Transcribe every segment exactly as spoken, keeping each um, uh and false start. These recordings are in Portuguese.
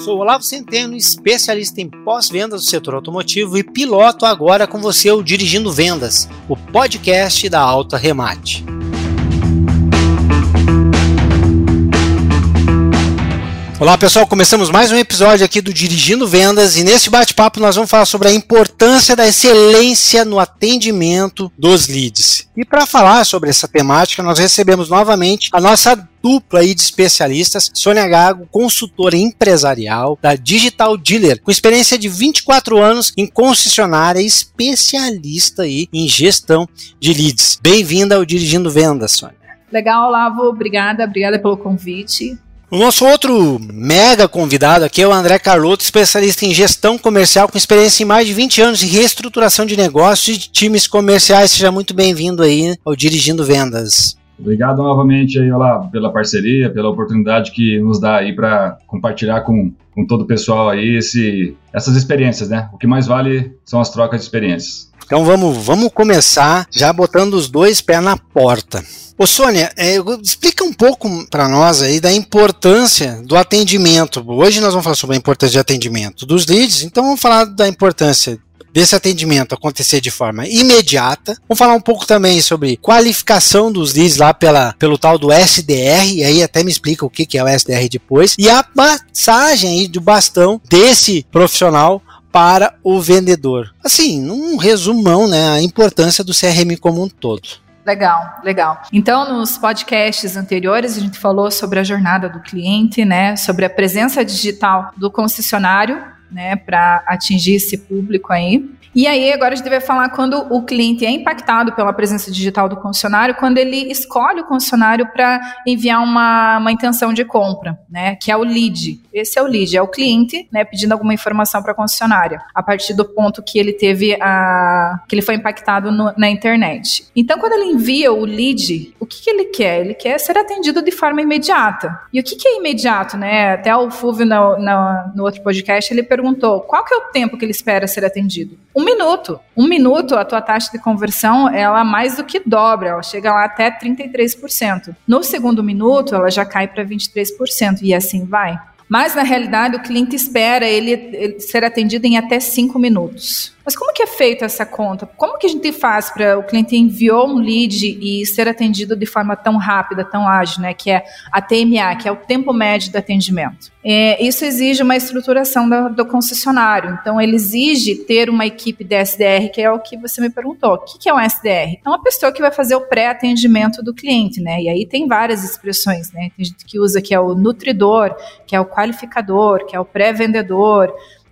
Sou Olavo Centeno, especialista em pós-vendas do setor automotivo e piloto agora com você o Dirigindo Vendas, o podcast da Auto Arremate. Olá pessoal, começamos mais um episódio aqui do Dirigindo Vendas e nesse bate-papo nós vamos falar sobre a importância da excelência no atendimento dos leads. E para falar sobre essa temática nós recebemos novamente a nossa dupla aí de especialistas, Sônia Gago, consultora empresarial da Digital Dealer, com experiência de vinte e quatro anos em concessionária e especialista aí em gestão de leads. Bem-vinda ao Dirigindo Vendas, Sônia. Legal, Olavo, obrigada, obrigada pelo convite. O nosso outro mega convidado aqui é o André Carlotto, especialista em gestão comercial com experiência em mais de vinte anos de reestruturação de negócios e de times comerciais. Seja muito bem-vindo aí ao Dirigindo Vendas. Obrigado novamente aí, Olavo, pela parceria, pela oportunidade que nos dá aí para compartilhar com, com todo o pessoal aí esse, essas experiências, né? O que mais vale são as trocas de experiências. Então vamos, vamos começar já botando os dois pés na porta. Ô Sônia, é, explica um pouco para nós aí da importância do atendimento. Hoje nós vamos falar sobre a importância de atendimento dos leads, então vamos falar da importância desse atendimento acontecer de forma imediata. Vamos falar um pouco também sobre qualificação dos leads lá pela, pelo tal do S D R, e aí até me explica o que, que é o S D R depois, e a passagem aí do bastão desse profissional para o vendedor. Assim, num resumão, né, a importância do C R M como um todo. Legal, legal. Então, nos podcasts anteriores, a gente falou sobre a jornada do cliente, né, sobre a presença digital do concessionário, né, para atingir esse público aí. E aí, agora a gente vai falar quando o cliente é impactado pela presença digital do concessionário, quando ele escolhe o concessionário para enviar uma, uma intenção de compra, né, que é o lead. Esse é o lead, é o cliente, né, pedindo alguma informação para a concessionária, a partir do ponto que ele teve a, que ele foi impactado no, na internet. Então, quando ele envia o lead, o que, que ele quer? Ele quer ser atendido de forma imediata. E o que, que é imediato, né? Até o Fulvio no, no, no outro podcast, ele perguntou perguntou, qual que é o tempo que ele espera ser atendido? Um minuto. Um minuto, a tua taxa de conversão, ela mais do que dobra, ela chega lá até trinta e três por cento. No segundo minuto, ela já cai para vinte e três por cento e assim vai. Mas, na realidade, o cliente espera ele, ele ser atendido em até cinco minutos. Mas como que é feita essa conta? Como que a gente faz para o cliente enviar um lead e ser atendido de forma tão rápida, tão ágil, né? Que é a T M A, que é o tempo médio do atendimento. É, isso exige uma estruturação do, do concessionário. Então, ele exige ter uma equipe de S D R, que é o que você me perguntou. O que, que é um S D R? É uma pessoa que vai fazer o pré-atendimento do cliente, né? E aí tem várias expressões, né? Tem gente que usa que é o nutridor, que é o qualificador, que é o pré-vendedor.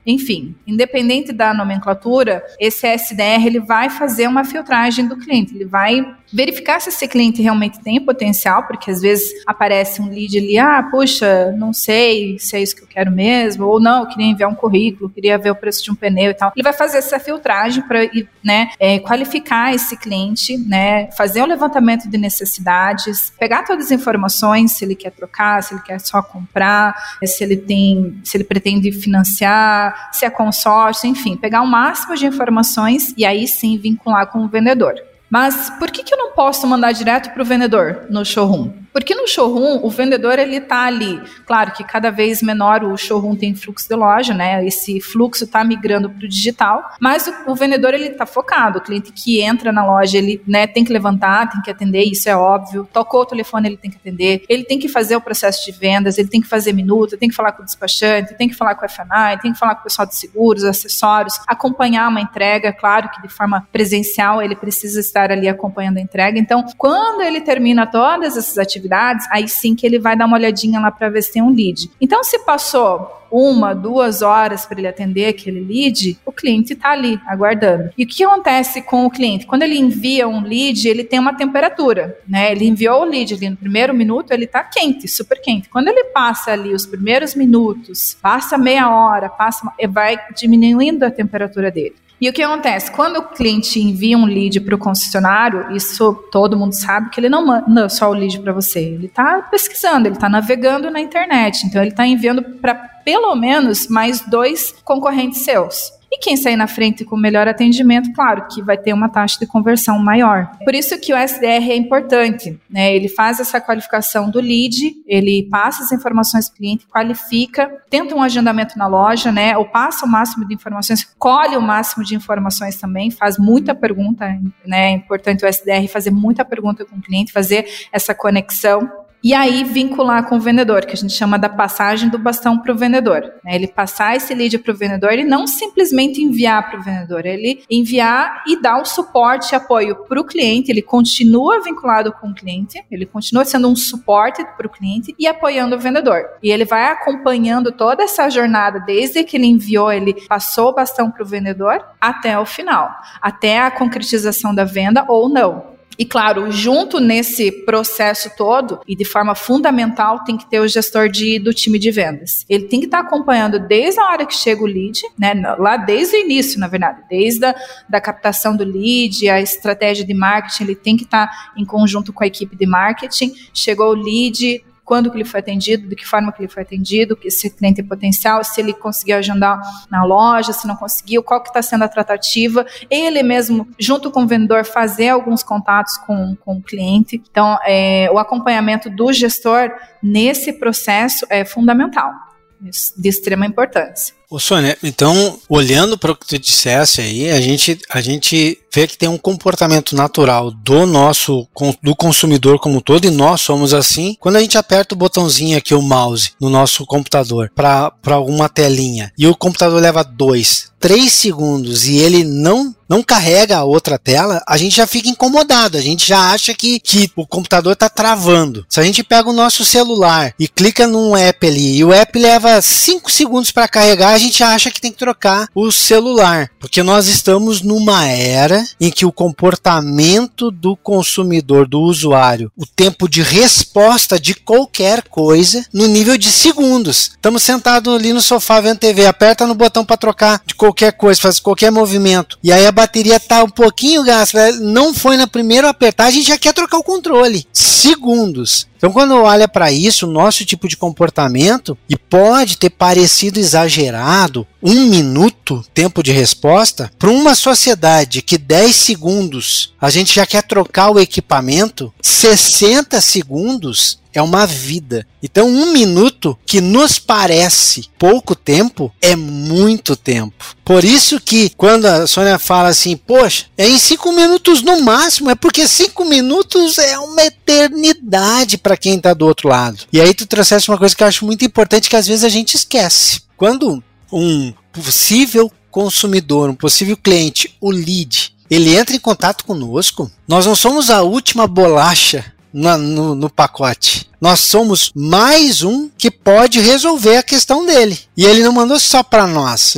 Enfim, independente da nomenclatura, esse S D R ele vai fazer uma filtragem do cliente, ele vai verificar se esse cliente realmente tem potencial, porque às vezes aparece um lead ali, ah, puxa, não sei se é isso que eu quero mesmo, ou não, eu queria enviar um currículo, queria ver o preço de um pneu e tal. Ele vai fazer essa filtragem para, né, é, qualificar esse cliente, né, fazer um levantamento de necessidades, pegar todas as informações, se ele quer trocar, se ele quer só comprar, se ele tem, se ele pretende financiar, se é consórcio, enfim, pegar o máximo de informações e aí sim vincular com o vendedor. Mas por que, que eu não posso mandar direto para o vendedor no showroom? Porque no showroom, o vendedor ele está ali. Claro que cada vez menor o showroom tem fluxo de loja, né? Esse fluxo está migrando para o digital, mas o, o vendedor ele está focado. O cliente que entra na loja, ele, né, tem que levantar, tem que atender, isso é óbvio. Tocou o telefone, ele tem que atender. Ele tem que fazer o processo de vendas, ele tem que fazer minuta, tem que falar com o despachante, tem que falar com o F N A, tem que falar com o pessoal de seguros, acessórios, acompanhar uma entrega. Claro que de forma presencial, ele precisa estar estar ali acompanhando a entrega. Então, quando ele termina todas essas atividades, aí sim que ele vai dar uma olhadinha lá para ver se tem um lead. Então, se passou uma, duas horas para ele atender aquele lead, o cliente está ali aguardando. E o que acontece com o cliente? Quando ele envia um lead, ele tem uma temperatura, né? Ele enviou o lead ali no primeiro minuto, ele está quente, super quente. Quando ele passa ali os primeiros minutos, passa meia hora, passa, vai diminuindo a temperatura dele. E o que acontece? Quando o cliente envia um lead para o concessionário, isso todo mundo sabe que ele não manda só o lead para você. Ele está pesquisando, ele está navegando na internet. Então, ele está enviando para pelo menos mais dois concorrentes seus. E quem sair na frente com o melhor atendimento, claro, que vai ter uma taxa de conversão maior. Por isso que o S D R é importante, né? Ele faz essa qualificação do lead, ele passa as informações para o cliente, qualifica, tenta um agendamento na loja, né? Ou passa o máximo de informações, colhe o máximo de informações também, faz muita pergunta, né? É importante o S D R fazer muita pergunta com o cliente, fazer essa conexão. E aí vincular com o vendedor, que a gente chama da passagem do bastão para o vendedor. Né? Ele passar esse lead para o vendedor e não simplesmente enviar para o vendedor, ele enviar e dar um suporte e apoio para o cliente, ele continua vinculado com o cliente, ele continua sendo um suporte para o cliente e apoiando o vendedor. E ele vai acompanhando toda essa jornada, desde que ele enviou, ele passou o bastão para o vendedor, até o final, até a concretização da venda ou não. E claro, junto nesse processo todo e de forma fundamental tem que ter o gestor de, do time de vendas. Ele tem que estar acompanhando desde a hora que chega o lead, né, lá desde o início, na verdade, desde a da captação do lead, a estratégia de marketing, ele tem que estar em conjunto com a equipe de marketing. Chegou o lead, quando que ele foi atendido, de que forma que ele foi atendido, se o cliente é potencial, se ele conseguiu agendar na loja, se não conseguiu, qual que está sendo a tratativa, ele mesmo, junto com o vendedor, fazer alguns contatos com, com o cliente. Então, é, o acompanhamento do gestor nesse processo é fundamental, de extrema importância. Ô Sônia, então, olhando para o que tu dissesse aí, a gente, a gente vê que tem um comportamento natural do nosso, do consumidor como um todo, e nós somos assim. Quando a gente aperta o botãozinho aqui, o mouse, no nosso computador, para alguma telinha, e o computador leva dois, três segundos, e ele não, não carrega a outra tela, a gente já fica incomodado, a gente já acha que, que o computador está travando. Se a gente pega o nosso celular e clica num app ali, e o app leva cinco segundos para carregar, a gente acha que tem que trocar o celular, porque nós estamos numa era em que o comportamento do consumidor, do usuário, o tempo de resposta de qualquer coisa no nível de segundos. Estamos sentados ali no sofá vendo T V, aperta no botão para trocar de qualquer coisa, faz qualquer movimento, e aí a bateria tá um pouquinho gasta, não foi na primeira apertar, a gente já quer trocar o controle. Segundos. Então, quando olha para isso, o nosso tipo de comportamento, e pode ter parecido exagerado, um minuto, tempo de resposta, para uma sociedade que dez segundos a gente já quer trocar o equipamento, sessenta segundos é uma vida. Então, um minuto que nos parece pouco tempo, é muito tempo. Por isso que, quando a Sônia fala assim, poxa, é em cinco minutos no máximo, é porque cinco minutos é uma eternidade para quem está do outro lado. E aí tu trouxeste uma coisa que eu acho muito importante, que às vezes a gente esquece. Quando um possível consumidor, um possível cliente, o lead, ele entra em contato conosco, nós não somos a última bolacha No, no, no pacote. Nós somos mais um que pode resolver a questão dele. E ele não mandou só para nós.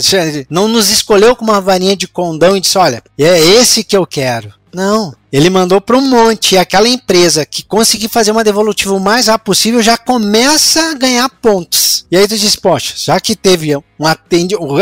Não nos escolheu com uma varinha de condão e disse, olha, é esse que eu quero. Não. Ele mandou para um monte. E aquela empresa que conseguir fazer uma devolutiva o mais rápido possível já começa a ganhar pontos. E aí tu diz, poxa, já que teve um atende... o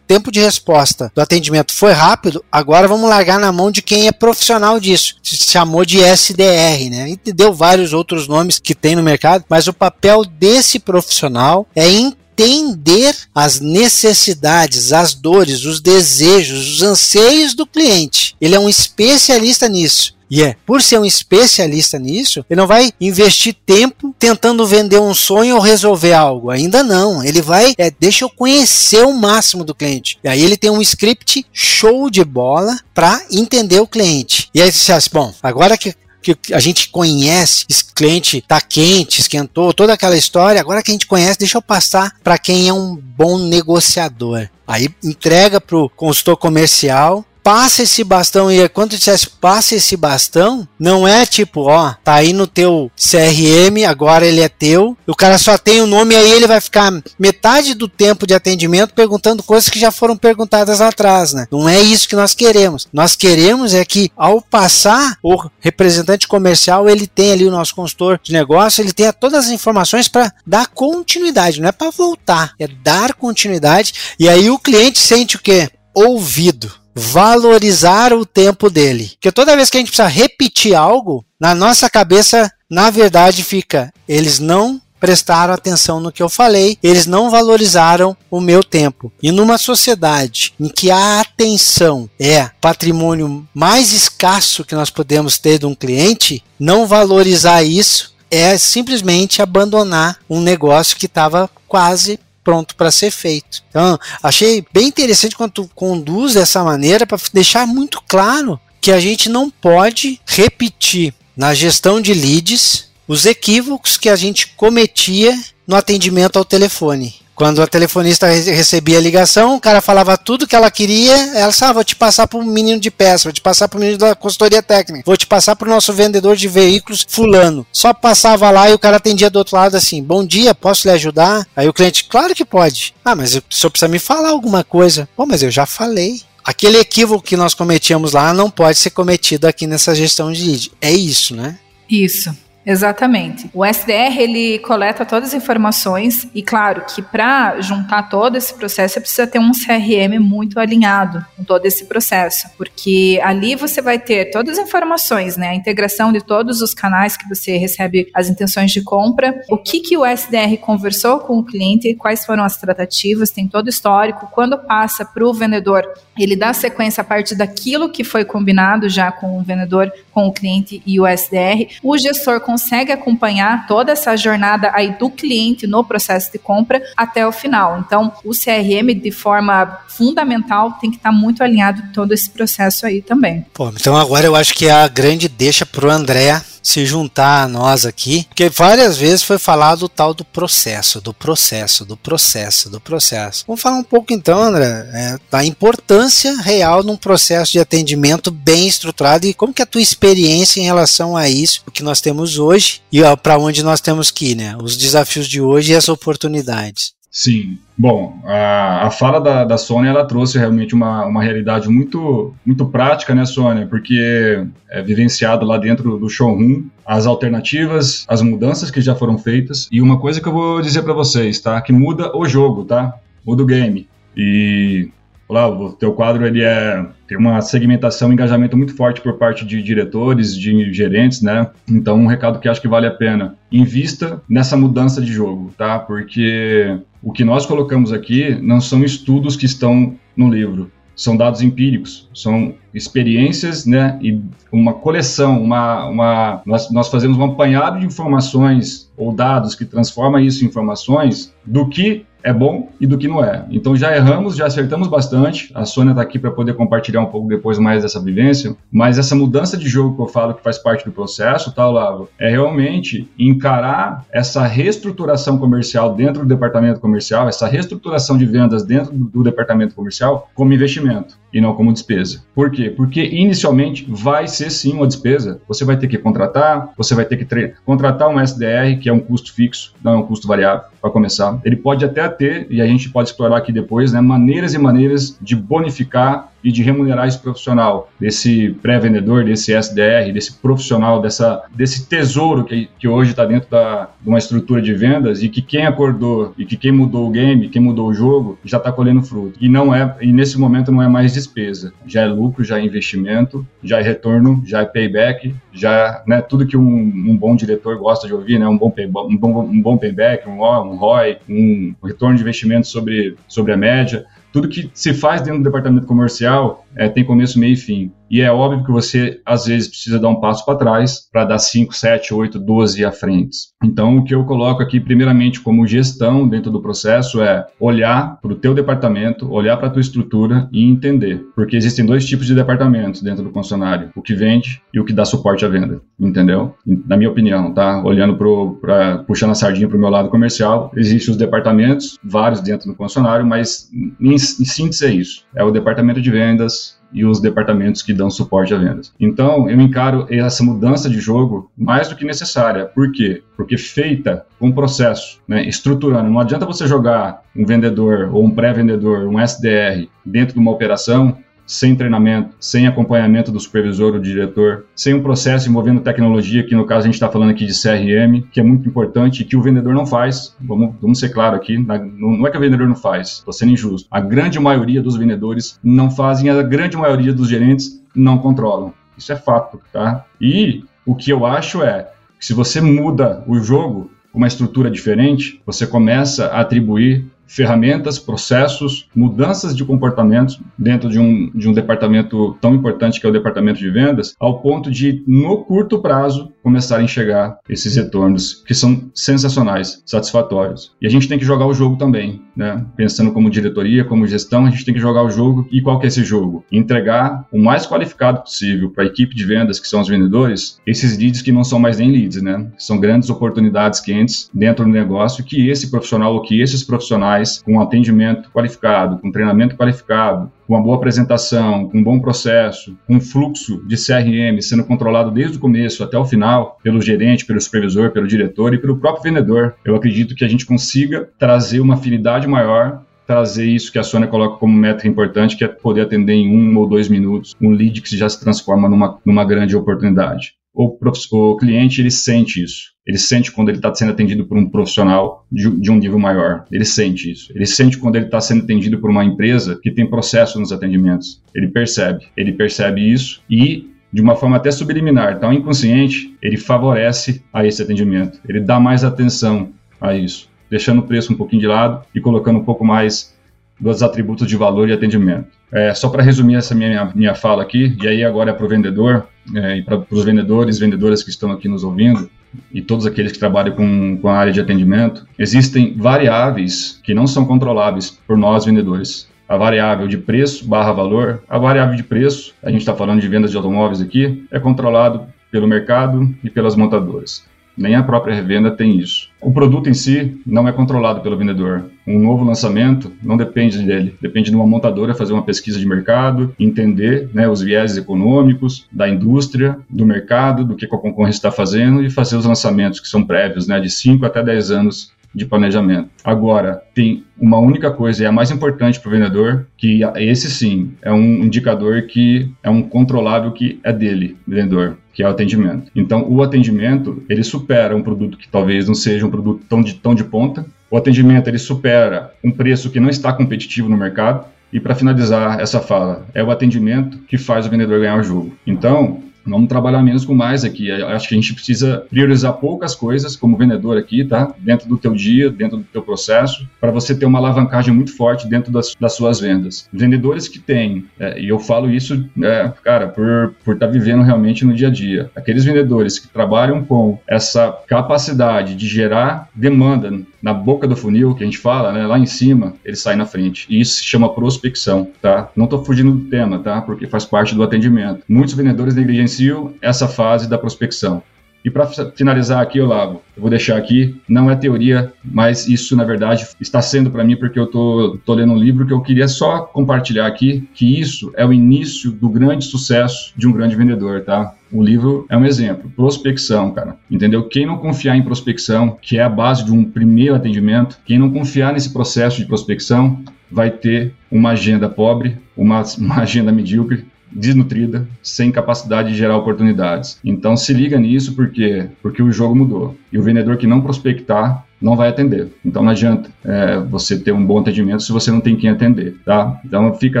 tempo de resposta do atendimento foi rápido, agora vamos largar na mão de quem é profissional disso. Se chamou de S D R, né? E deu vários outros nomes que tem no mercado, mas o papel desse profissional é entender as necessidades, as dores, os desejos, os anseios do cliente. Ele é um especialista nisso. E yeah. é, por ser um especialista nisso, ele não vai investir tempo tentando vender um sonho ou resolver algo. Ainda não. Ele vai, é, deixa eu conhecer o máximo do cliente. E aí ele tem um script show de bola para entender o cliente. E aí você acha, bom, agora que que a gente conhece, esse cliente tá quente, esquentou, toda aquela história, agora que a gente conhece, deixa eu passar para quem é um bom negociador. Aí entrega pro consultor comercial, passa esse bastão, e quando tu dissesse passa esse bastão, não é tipo, ó, tá aí no teu C R M, agora ele é teu, o cara só tem o nome, aí ele vai ficar metade do tempo de atendimento perguntando coisas que já foram perguntadas lá atrás, né? Não é isso que nós queremos. Nós queremos é que, ao passar, o representante comercial, ele tem ali o nosso consultor de negócio, ele tenha todas as informações para dar continuidade, não é para voltar, é dar continuidade, e aí o cliente sente o quê? Ouvido. Valorizar o tempo dele. Porque toda vez que a gente precisa repetir algo, na nossa cabeça, na verdade, fica, eles não prestaram atenção no que eu falei, eles não valorizaram o meu tempo. E numa sociedade em que a atenção é o patrimônio mais escasso que nós podemos ter de um cliente, não valorizar isso é simplesmente abandonar um negócio que estava quase pronto para ser feito. Então, achei bem interessante quando tu conduz dessa maneira para deixar muito claro que a gente não pode repetir na gestão de leads os equívocos que a gente cometia no atendimento ao telefone. Quando a telefonista recebia a ligação, o cara falava tudo que ela queria, ela falava, ah, vou te passar para o menino de peça, vou te passar para o menino da consultoria técnica, vou te passar para o nosso vendedor de veículos fulano. Só passava lá e o cara atendia do outro lado assim, bom dia, posso lhe ajudar? Aí o cliente, claro que pode. Ah, mas o senhor precisa me falar alguma coisa. Pô, mas eu já falei. Aquele equívoco que nós cometíamos lá não pode ser cometido aqui nessa gestão de lead. É isso, né? Isso. Exatamente. O S D R, ele coleta todas as informações e, claro, que para juntar todo esse processo, você precisa ter um C R M muito alinhado com todo esse processo, porque ali você vai ter todas as informações, né? A integração de todos os canais que você recebe as intenções de compra, o que, que o S D R conversou com o cliente, quais foram as tratativas, tem todo o histórico. Quando passa para o vendedor, ele dá sequência a partir daquilo que foi combinado já com o vendedor, com o cliente e o S D R. O gestor consegue acompanhar toda essa jornada aí do cliente no processo de compra até o final. Então, o C R M, de forma fundamental, tem que estar muito alinhado com todo esse processo aí também. Pô, então agora eu acho que é a grande deixa para o André se juntar a nós aqui, porque várias vezes foi falado o tal do processo, do processo, do processo, do processo. Vamos falar um pouco então, André, é, da importância real num processo de atendimento bem estruturado e como que é a tua experiência em relação a isso, o que nós temos hoje e para onde nós temos que ir, né? Os desafios de hoje e as oportunidades. Sim. Bom, a, a fala da, da Sônia, ela trouxe realmente uma, uma realidade muito, muito prática, né, Sônia? Porque é vivenciado lá dentro do showroom as alternativas, as mudanças que já foram feitas. E uma coisa que eu vou dizer para vocês, tá? Que muda o jogo, tá? Muda o game. E, lá, o teu quadro, ele é... Tem uma segmentação, um engajamento muito forte por parte de diretores, de gerentes, né? Então, um recado que acho que vale a pena. Invista nessa mudança de jogo, tá? Porque o que nós colocamos aqui não são estudos que estão no livro. São dados empíricos, são experiências, né? E uma coleção, uma, uma, nós, nós fazemos um apanhado de informações ou dados que transforma isso em informações do que é bom e do que não é. Então já erramos, já acertamos bastante. A Sônia está aqui para poder compartilhar um pouco depois mais dessa vivência. Mas essa mudança de jogo que eu falo que faz parte do processo, tá, Olavo? É realmente encarar essa reestruturação comercial dentro do departamento comercial, essa reestruturação de vendas dentro do departamento comercial como investimento e não como despesa. Por quê? Porque inicialmente vai ser sim uma despesa. Você vai ter que contratar, você vai ter que tre- contratar um S D R, que é um custo fixo, não é um custo variável, para começar. Ele pode até ter, e a gente pode explorar aqui depois, né, maneiras e maneiras de bonificar e de remunerar esse profissional, desse pré-vendedor, desse S D R, desse profissional, dessa, desse tesouro que, que hoje está dentro da, de uma estrutura de vendas e que quem acordou e que quem mudou o game, quem mudou o jogo, já está colhendo fruto. E, não é, e nesse momento não é mais despesa, já é lucro, já é investimento, já é retorno, já é payback, já né, tudo que um, um bom diretor gosta de ouvir, né, um, bom pay, um, bom, um bom payback, um, um R O I, um retorno de investimento sobre, sobre a média. Tudo que se faz dentro do departamento comercial é, tem começo, meio e fim. E é óbvio que você, às vezes, precisa dar um passo para trás para dar cinco, sete, oito, doze à frente. Então, o que eu coloco aqui, primeiramente, como gestão dentro do processo é olhar para o teu departamento, olhar para a tua estrutura e entender. Porque existem dois tipos de departamentos dentro do concessionário. O que vende e o que dá suporte à venda. Entendeu? Na minha opinião, tá? Olhando para... Puxando a sardinha para o meu lado comercial, existem os departamentos, vários dentro do concessionário, mas... Em Em síntese é isso, é o departamento de vendas e os departamentos que dão suporte a vendas. Então, eu encaro essa mudança de jogo mais do que necessária. Por quê? Porque feita com processo, né, estruturando. Não adianta você jogar um vendedor ou um pré-vendedor, um S D R dentro de uma operação sem treinamento, sem acompanhamento do supervisor ou do diretor, sem um processo envolvendo tecnologia, que no caso a gente está falando aqui de C R M, que é muito importante e que o vendedor não faz, vamos, vamos ser claros aqui, não é que o vendedor não faz, estou sendo injusto, a grande maioria dos vendedores não fazem, a grande maioria dos gerentes não controlam, isso é fato, tá? E o que eu acho é que se você muda o jogo, uma estrutura diferente, você começa a atribuir ferramentas, processos, mudanças de comportamentos dentro de um, de um departamento tão importante que é o departamento de vendas, ao ponto de, no curto prazo, começar a enxergar esses retornos que são sensacionais, satisfatórios. E a gente tem que jogar o jogo também, né? Pensando como diretoria, como gestão, a gente tem que jogar o jogo. E qual que é esse jogo? Entregar o mais qualificado possível para a equipe de vendas, que são os vendedores, esses leads que não são mais nem leads, né? São grandes oportunidades quentes dentro do negócio que esse profissional ou que esses profissionais, com atendimento qualificado, com treinamento qualificado, com uma boa apresentação, com um bom processo, com um fluxo de C R M sendo controlado desde o começo até o final, pelo gerente, pelo supervisor, pelo diretor e pelo próprio vendedor. Eu acredito que a gente consiga trazer uma afinidade maior, trazer isso que a Sônia coloca como métrica importante, que é poder atender em um ou dois minutos um lead que já se transforma numa, numa grande oportunidade. O, o cliente, ele sente isso. Ele sente quando ele está sendo atendido por um profissional de, de um nível maior. Ele sente isso. Ele sente quando ele está sendo atendido por uma empresa que tem processo nos atendimentos. Ele percebe. Ele percebe isso e, de uma forma até subliminar, tão inconsciente, ele favorece a esse atendimento. Ele dá mais atenção a isso, deixando o preço um pouquinho de lado e colocando um pouco mais dos atributos de valor e atendimento. É, só para resumir essa minha, minha fala aqui, e aí agora é para o vendedor, é, e para os vendedores, vendedoras que estão aqui nos ouvindo, e todos aqueles que trabalham com, com a área de atendimento, existem variáveis que não são controláveis por nós, vendedores. A variável de preço barra valor, a variável de preço, a gente está falando de vendas de automóveis aqui, é controlado pelo mercado e pelas montadoras. Nem a própria revenda tem isso. O produto em si não é controlado pelo vendedor. Um novo lançamento não depende dele. Depende de uma montadora fazer uma pesquisa de mercado, entender, né, os vieses econômicos da indústria, do mercado, do que a concorrência está fazendo e fazer os lançamentos que são prévios, né, de cinco até dez anos de planejamento. Agora, tem uma única coisa, e é a mais importante para o vendedor, que esse sim é um indicador que é um controlável que é dele, vendedor, que é o atendimento. Então, o atendimento, ele supera um produto que talvez não seja um produto tão de, tão de ponta. O atendimento, ele supera um preço que não está competitivo no mercado. E para finalizar essa fala, é o atendimento que faz o vendedor ganhar o jogo. Então, vamos trabalhar menos com mais aqui. Eu acho que a gente precisa priorizar poucas coisas como vendedor aqui, tá? Dentro do teu dia, dentro do teu processo, para você ter uma alavancagem muito forte dentro das, das suas vendas. Vendedores que têm, é, e eu falo isso, é, cara, por por estar vivendo realmente no dia a dia. Aqueles vendedores que trabalham com essa capacidade de gerar demanda na boca do funil, que a gente fala, né? Lá em cima, ele sai na frente. E isso se chama prospecção, tá? Não tô fugindo do tema, tá? Porque faz parte do atendimento. Muitos vendedores negligenciam essa fase da prospecção. E para finalizar aqui, Olavo, eu vou deixar aqui, não é teoria, mas isso na verdade está sendo para mim, porque eu tô, tô lendo um livro que eu queria só compartilhar aqui, que isso é o início do grande sucesso de um grande vendedor, tá? O livro é um exemplo, prospecção, cara, entendeu? Quem não confiar em prospecção, que é a base de um primeiro atendimento, quem não confiar nesse processo de prospecção, vai ter uma agenda pobre, uma, uma agenda medíocre, desnutrida, sem capacidade de gerar oportunidades. Então se liga nisso, porque, porque o jogo mudou. E o vendedor que não prospectar não vai atender. Então não adianta é, você ter um bom atendimento se você não tem quem atender, tá? Então fica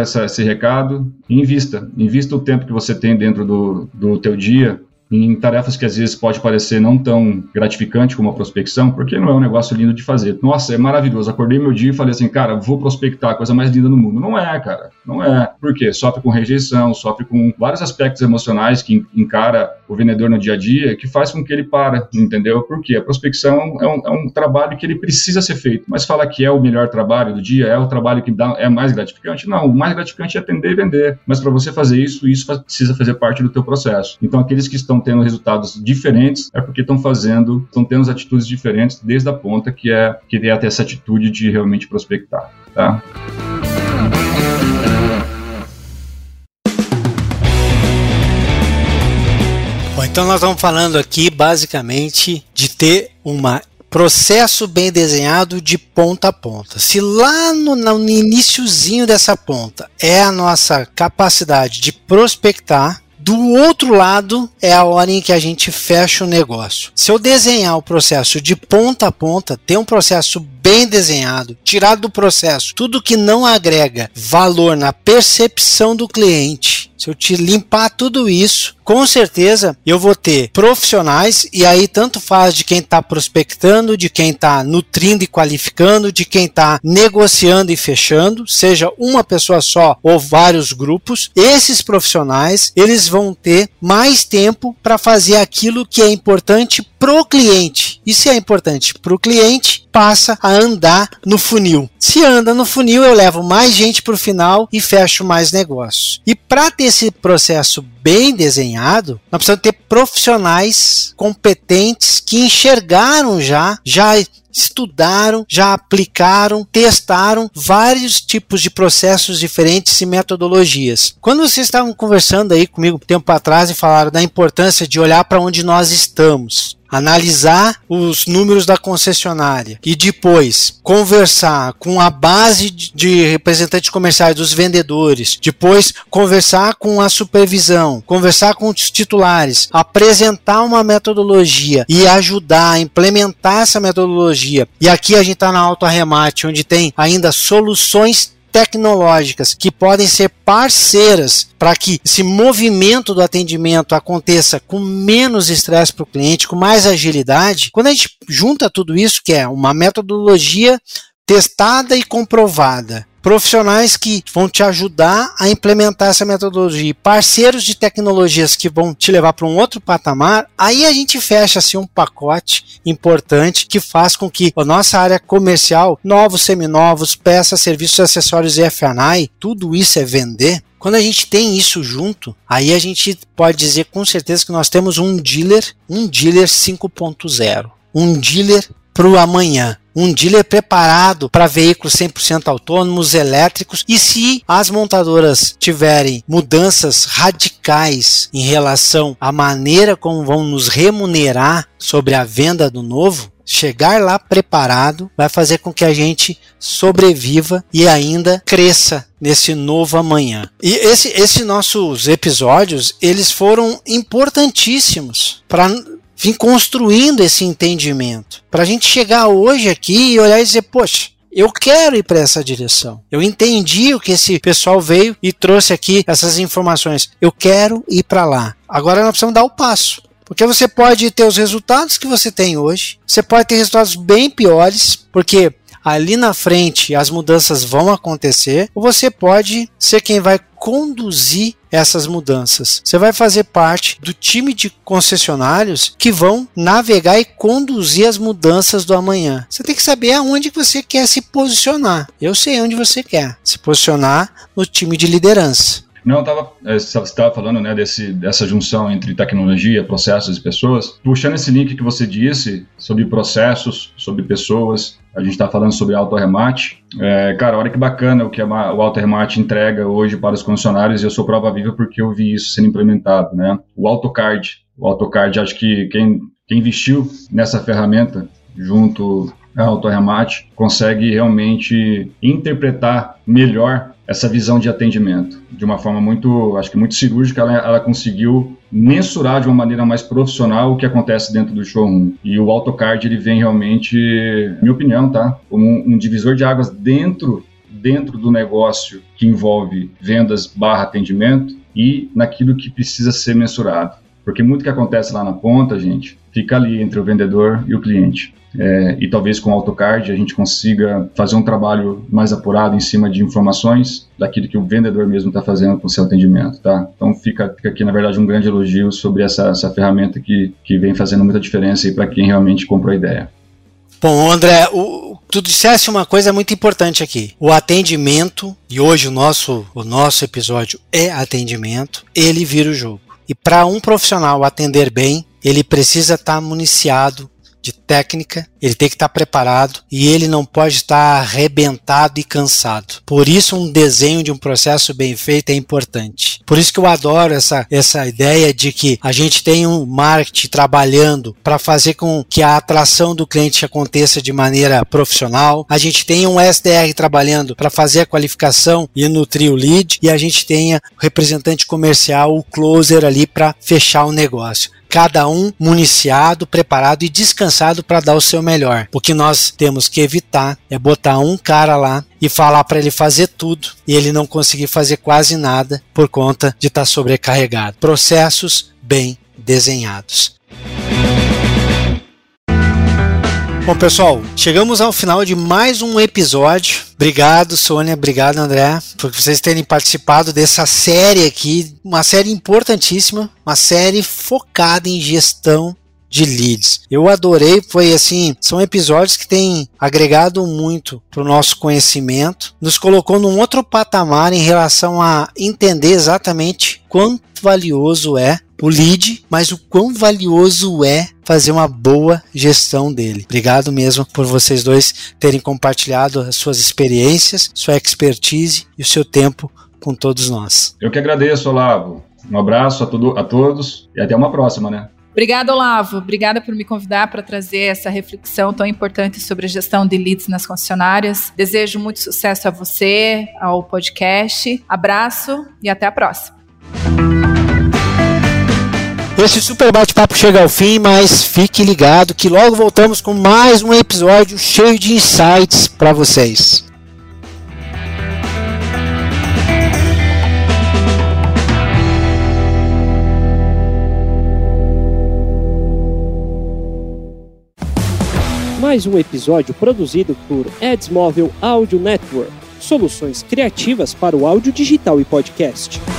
essa, esse recado. Invista. Invista o tempo que você tem dentro do, do teu dia em tarefas que às vezes pode parecer não tão gratificante como a prospecção, porque não é um negócio lindo de fazer. Nossa, é maravilhoso, acordei meu dia e falei assim, cara, vou prospectar, a coisa mais linda do mundo. Não é, cara, não é. Por quê? Sofre com rejeição, sofre com vários aspectos emocionais que encara o vendedor no dia a dia, que faz com que ele para, entendeu? Por quê? A prospecção é um, é um trabalho que ele precisa ser feito, mas fala que é o melhor trabalho do dia, é o trabalho que dá, é mais gratificante? Não, o mais gratificante é atender e vender, mas para você fazer isso, isso faz, precisa fazer parte do teu processo. Então aqueles que estão estão tendo resultados diferentes, é porque estão fazendo, estão tendo atitudes diferentes desde a ponta, que é, que é até essa atitude de realmente prospectar, tá? Bom, então nós estamos falando aqui basicamente de ter um processo bem desenhado de ponta a ponta. Se lá no, no iniciozinho dessa ponta é a nossa capacidade de prospectar, do outro lado é a hora em que a gente fecha o negócio. Se eu desenhar o processo de ponta a ponta, ter um processo bem desenhado, tirar do processo tudo que não agrega valor na percepção do cliente, Se eu te limpar tudo isso, com certeza eu vou ter profissionais, e aí tanto faz de quem está prospectando, de quem está nutrindo e qualificando, de quem está negociando e fechando, seja uma pessoa só ou vários grupos. Esses profissionais, eles vão ter mais tempo para fazer aquilo que é importante para o cliente. E se é importante para o cliente, passa a andar no funil. Se anda no funil, eu levo mais gente para o final e fecho mais negócios. E para ter esse processo bem desenhado, nós precisamos ter profissionais competentes que enxergaram já, já estudaram, já aplicaram, testaram vários tipos de processos diferentes e metodologias. Quando vocês estavam conversando aí comigo um tempo atrás e falaram da importância de olhar para onde nós estamos, analisar os números da concessionária e depois conversar com a base de representantes comerciais, dos vendedores, depois conversar com a supervisão, conversar com os titulares, apresentar uma metodologia e ajudar a implementar essa metodologia. E aqui a gente está na Auto Arremate, onde tem ainda soluções tecnológicas que podem ser parceiras para que esse movimento do atendimento aconteça com menos estresse para o cliente, com mais agilidade. Quando a gente junta tudo isso, que é uma metodologia testada e comprovada, profissionais que vão te ajudar a implementar essa metodologia, parceiros de tecnologias que vão te levar para um outro patamar, aí a gente fecha assim um pacote importante que faz com que a nossa área comercial, novos, seminovos, peças, serviços, acessórios e F N A, tudo isso é vender. Quando a gente tem isso junto, aí a gente pode dizer com certeza que nós temos um dealer, um dealer cinco ponto zero, um dealer para o amanhã. Um dealer preparado para veículos cem por cento autônomos, elétricos, e se as montadoras tiverem mudanças radicais em relação à maneira como vão nos remunerar sobre a venda do novo, chegar lá preparado vai fazer com que a gente sobreviva e ainda cresça nesse novo amanhã. E esse, esse nossos episódios, eles foram importantíssimos para vim construindo esse entendimento, para a gente chegar hoje aqui e olhar e dizer, poxa, eu quero ir para essa direção. Eu entendi o que esse pessoal veio e trouxe aqui essas informações. Eu quero ir para lá. Agora nós precisamos dar o passo. Porque você pode ter os resultados que você tem hoje, você pode ter resultados bem piores, porque ali na frente as mudanças vão acontecer, ou você pode ser quem vai conduzir essas mudanças. Você vai fazer parte do time de concessionários que vão navegar e conduzir as mudanças do amanhã. Você tem que saber aonde você quer se posicionar. Eu sei onde você quer se posicionar, no time de liderança. Não, eu tava, você estava falando, né, desse, dessa junção entre tecnologia, processos e pessoas. Puxando esse link que você disse sobre processos, sobre pessoas, a gente está falando sobre Auto Arremate. É, cara, olha que bacana o que a, o Auto Arremate entrega hoje para os concessionários, e eu sou prova viva porque eu vi isso sendo implementado, né? O AutoCard, o AutoCard, acho que quem, quem investiu nessa ferramenta junto à Auto Arremate consegue realmente interpretar melhor essa visão de atendimento de uma forma muito, acho que muito cirúrgica. Ela, ela conseguiu mensurar de uma maneira mais profissional o que acontece dentro do showroom. E o AutoCard, ele vem realmente, na minha opinião, tá, como um, um divisor de águas dentro, dentro do negócio que envolve vendas barra atendimento e naquilo que precisa ser mensurado. Porque muito que acontece lá na ponta, gente, fica ali entre o vendedor e o cliente. É, e talvez com o AutoCard a gente consiga fazer um trabalho mais apurado em cima de informações daquilo que o vendedor mesmo está fazendo com o seu atendimento, tá? Então fica, fica aqui, na verdade, um grande elogio sobre essa, essa ferramenta que, que vem fazendo muita diferença para quem realmente comprou a ideia. Bom, André, o, tu disseste uma coisa muito importante aqui. O atendimento, e hoje o nosso, o nosso episódio é atendimento, ele vira o jogo. E para um profissional atender bem, ele precisa estar tá municiado de técnica, ele tem que estar preparado e ele não pode estar arrebentado e cansado. Por isso um desenho de um processo bem feito é importante. Por isso que eu adoro essa, essa ideia de que a gente tem um marketing trabalhando para fazer com que a atração do cliente aconteça de maneira profissional, a gente tem um S D R trabalhando para fazer a qualificação e nutrir o lead, e a gente tenha o representante comercial, o closer ali para fechar o negócio. cada um municiado, preparado e descansado para dar o seu melhor. O que nós temos que evitar é botar um cara lá e falar para ele fazer tudo e ele não conseguir fazer quase nada por conta de estar sobrecarregado. Processos bem desenhados. Bom, pessoal, chegamos ao final de mais um episódio. Obrigado, Sônia, obrigado, André, por vocês terem participado dessa série aqui, uma série importantíssima, uma série focada em gestão de leads. Eu adorei, foi assim, são episódios que têm agregado muito para o nosso conhecimento, nos colocou num outro patamar em relação a entender exatamente quão valioso é o lead, mas o quão valioso é fazer uma boa gestão dele. Obrigado mesmo por vocês dois terem compartilhado as suas experiências, sua expertise e o seu tempo com todos nós. Eu que agradeço, Olavo. Um abraço a, todo, a todos e até uma próxima, né? Obrigada, Olavo. Obrigada por me convidar para trazer essa reflexão tão importante sobre a gestão de leads nas concessionárias. Desejo muito sucesso a você, ao podcast. Abraço e até a próxima. Esse super bate-papo chega ao fim, mas fique ligado que logo voltamos com mais um episódio cheio de insights para vocês. Mais um episódio produzido por Adsmobile Audio Network, soluções criativas para o áudio digital e podcast.